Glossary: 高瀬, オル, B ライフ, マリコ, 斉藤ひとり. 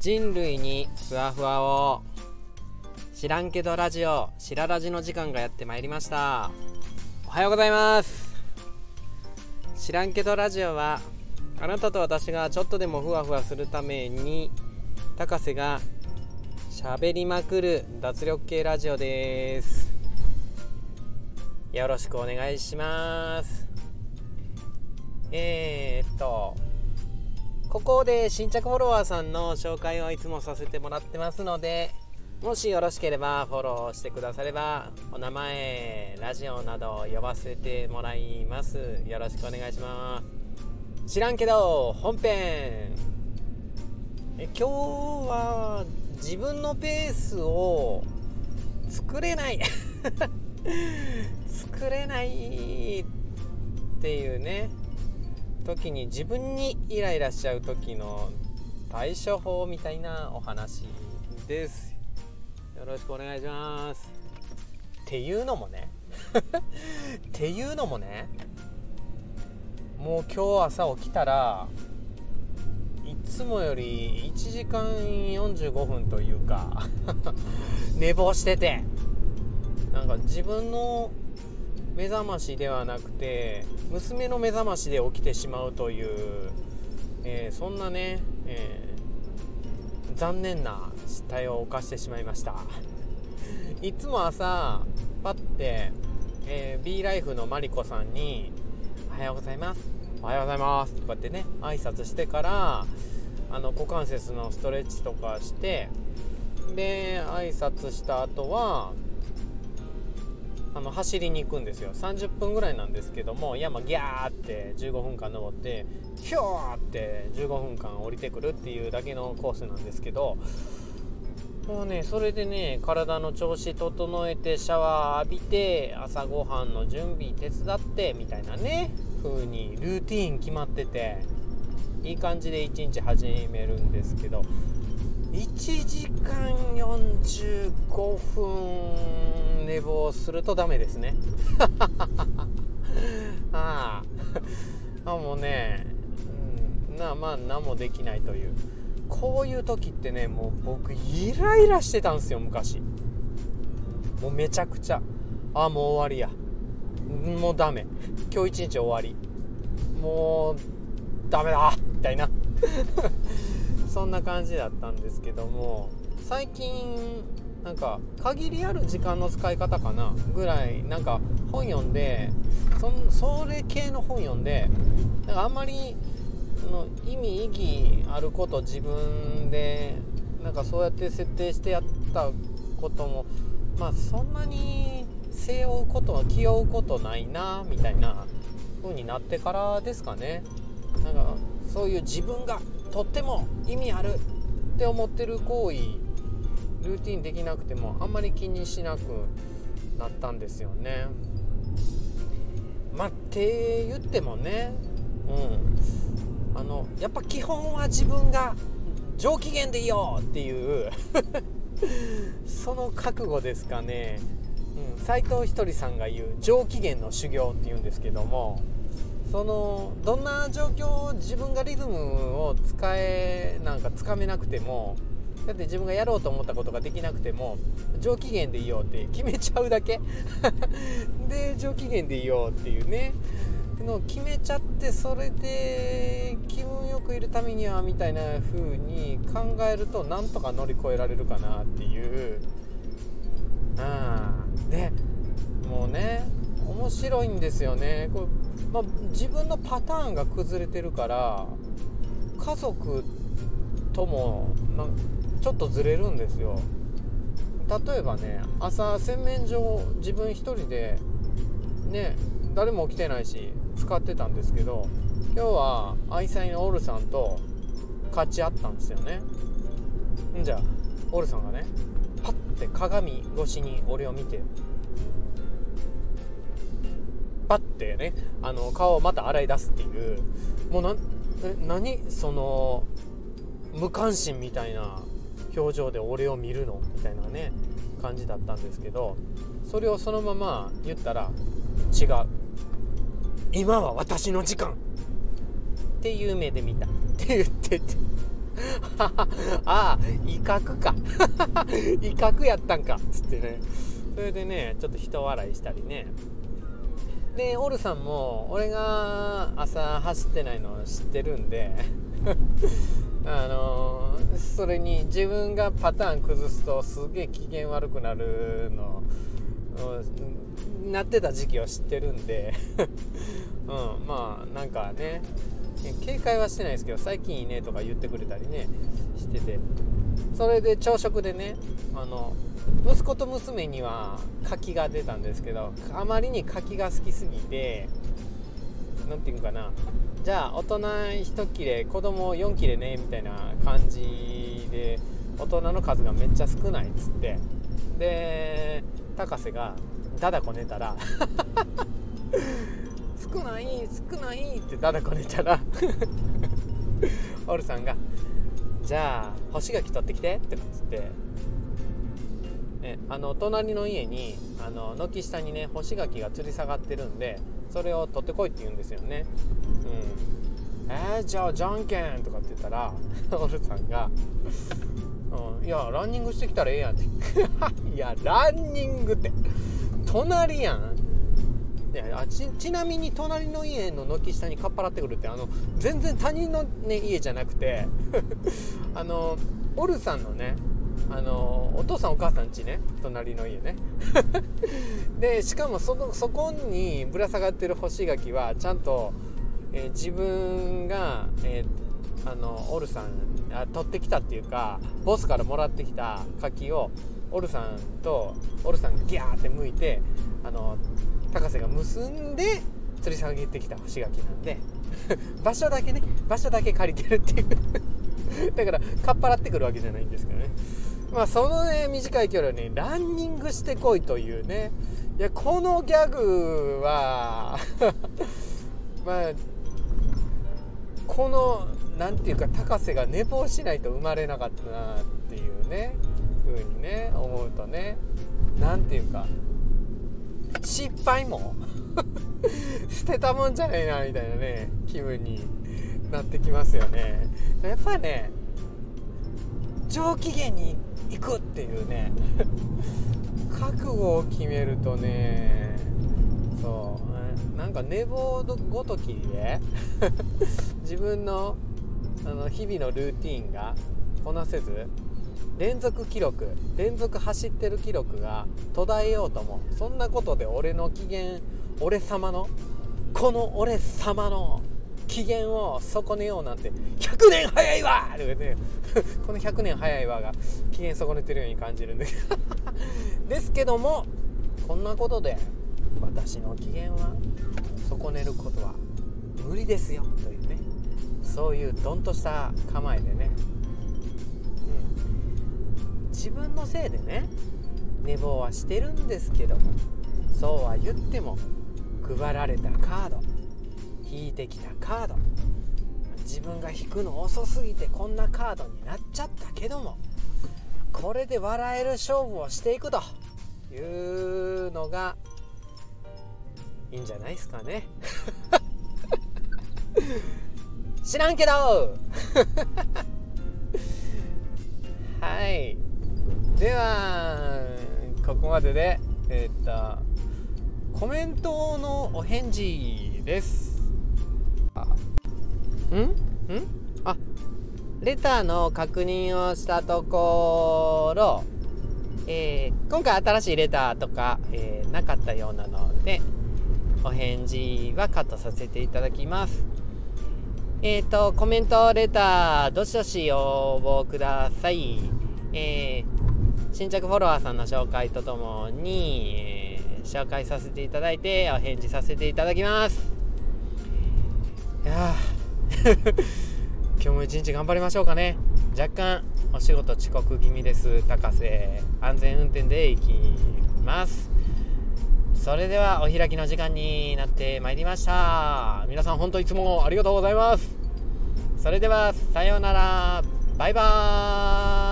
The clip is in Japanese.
人類にふわふわを知らんけどラジオしらラジの時間がやってまいりました。おはようございます。知らんけどラジオはあなたと私がちょっとでもふわふわするために高瀬が喋りまくる脱力系ラジオです。よろしくお願いします。ここで新着フォロワーさんの紹介をいつもさせてもらってますので、もしよろしければフォローしてくだされば、お名前、ラジオなど呼ばせてもらいます。よろしくお願いします。知らんけど本編。今日は自分のペースを作れない作れないっていうね時に自分にイライラしちゃう時の対処法みたいなお話です。よろしくお願いします。っていうのもねもう今日朝起きたらいつもより1時間45分というか寝坊してて、なんか自分の目覚ましではなくて娘の目覚ましで起きてしまうという、そんなね、残念な失態を犯してしまいましたいつも朝パッて、B ライフのマリコさんにおはようございます、おはようございますとかってね挨拶してから、股関節のストレッチとかして、で挨拶した後は走りに行くんですよ。30分ぐらいなんですけども、山ギャーって15分間登ってヒョーって15分間降りてくるっていうだけのコースなんですけど、もうねそれでね体の調子整えてシャワー浴びて朝ごはんの準備手伝ってみたいなね風にルーティーン決まってて、いい感じで1日始めるんですけど、1時間45分寝坊するとダメですねもうね、何もできないという、こういう時ってねもう僕イライラしてたんですよ昔。もうめちゃくちゃもう終わりや、もうダメ、今日一日終わり、もうダメだみたいなそんな感じだったんですけども、最近なんか限りある時間の使い方かなぐらい、なんか本読んで それ系の本読んで、なんかあんまり意義あること自分でなんかそうやって設定してやったことも、そんなに背負うことは気負うことないなみたいな風になってからですかね。なんかそういう自分がとっても意味あるって思ってる行為ルーティンできなくてもあんまり気にしなくなったんですよね。って言ってもね、やっぱ基本は自分が上機嫌でいようっていうその覚悟ですかね。斉藤ひとりさんが言う上機嫌の修行っていうんですけども、どんな状況自分がリズムをつかめなくても、だって自分がやろうと思ったことができなくても上機嫌でいようって決めちゃうだけで上機嫌でいようっていうねのを決めちゃって、それで気分よくいるためにはみたいな風に考えるとなんとか乗り越えられるかなっていうでもうね面白いんですよねこれ。自分のパターンが崩れてるから家族ともちょっとずれるんですよ。例えばね朝洗面所自分一人でね誰も起きてないし使ってたんですけど、今日は愛妻のオルさんと勝ち合ったんですよね。じゃあオルさんがねパッて鏡越しに俺を見てパッてね顔をまた洗い出すっていう、もう何その無関心みたいな表情で俺を見るのみたいなね感じだったんですけど、それをそのまま言ったら違う、今は私の時間っていう目で見たって言っててああ、威嚇か威嚇やったんかつってね、それでねちょっと人笑いしたりね。でオルさんも俺が朝走ってないのを知ってるんでそれに自分がパターン崩すとすげえ機嫌悪くなるのなってた時期を知ってるんで、うん、まあなんかね警戒はしてないですけど最近いいねとか言ってくれたりねしてて、それで朝食でね息子と娘には柿が出たんですけど、あまりに柿が好きすぎてなんていうかな、じゃあ大人1切れ子供4切れねみたいな感じで大人の数がめっちゃ少ないっつって、で高瀬がダダこねたら少ない少ないってダダこねたらオルさんがじゃあ干し柿取ってきてってつって、ね、隣の家に軒下にね干し柿が吊り下がってるんでそれを取ってこいって言うんですよね、うん、じゃあじゃんけんとかって言ったらオルさんがいやランニングしてきたらええやんっていやランニングって隣やん。ちなみに隣の家の軒下にかっぱらってくるって全然他人の、ね、家じゃなくてオルさんのねお父さんお母さん家ね、隣の家ねでしかもそこにぶら下がってる干し柿はちゃんと、自分が、オルさん取ってきたっていうかボスからもらってきた柿をオルさんがギャーって剥いて高瀬が結んで吊り下げてきた干し柿なんで場所だけ借りてるっていうだからかっぱらってくるわけじゃないんですけどね、まあそのね短い距離をねランニングしてこいというね、いやこのギャグはまあこのなんていうか高瀬が寝坊しないと生まれなかったなっていうね風にね思うとね、なんていうか失敗も捨てたもんじゃないなみたいなね気分になってきますよね。やっぱりね上機嫌に行くっていうね覚悟を決めるとね、そうなんか寝坊ごときで自分の日々のルーティーンがこなせず連続走ってる記録が途絶えようとも、そんなことで俺様の機嫌を損ねようなんて100年早いわってねこの100年早いわが機嫌損ねてるように感じるんですですけども、こんなことで私の機嫌は損ねることは無理ですよというね、そういうドンとした構えでね、自分のせいでね寝坊はしてるんですけども、そうは言っても配られたカード引いてきたカード、自分が引くの遅すぎてこんなカードになっちゃったけどもこれで笑える勝負をしていくというのがいいんじゃないですかね知らんけどはいではここまででコメントのお返事です。レターの確認をしたところ、今回新しいレターとか、なかったようなのでお返事はカットさせていただきます。コメントレターどしどし応募ください。新着フォロワーさんの紹介とともに、紹介させていただいてお返事させていただきます。いや今日も一日頑張りましょうかね。若干お仕事遅刻気味です。高瀬安全運転で行きます。それではお開きの時間になってまいりました。皆さん本当いつもありがとうございます。それではさようなら、バイバーイ。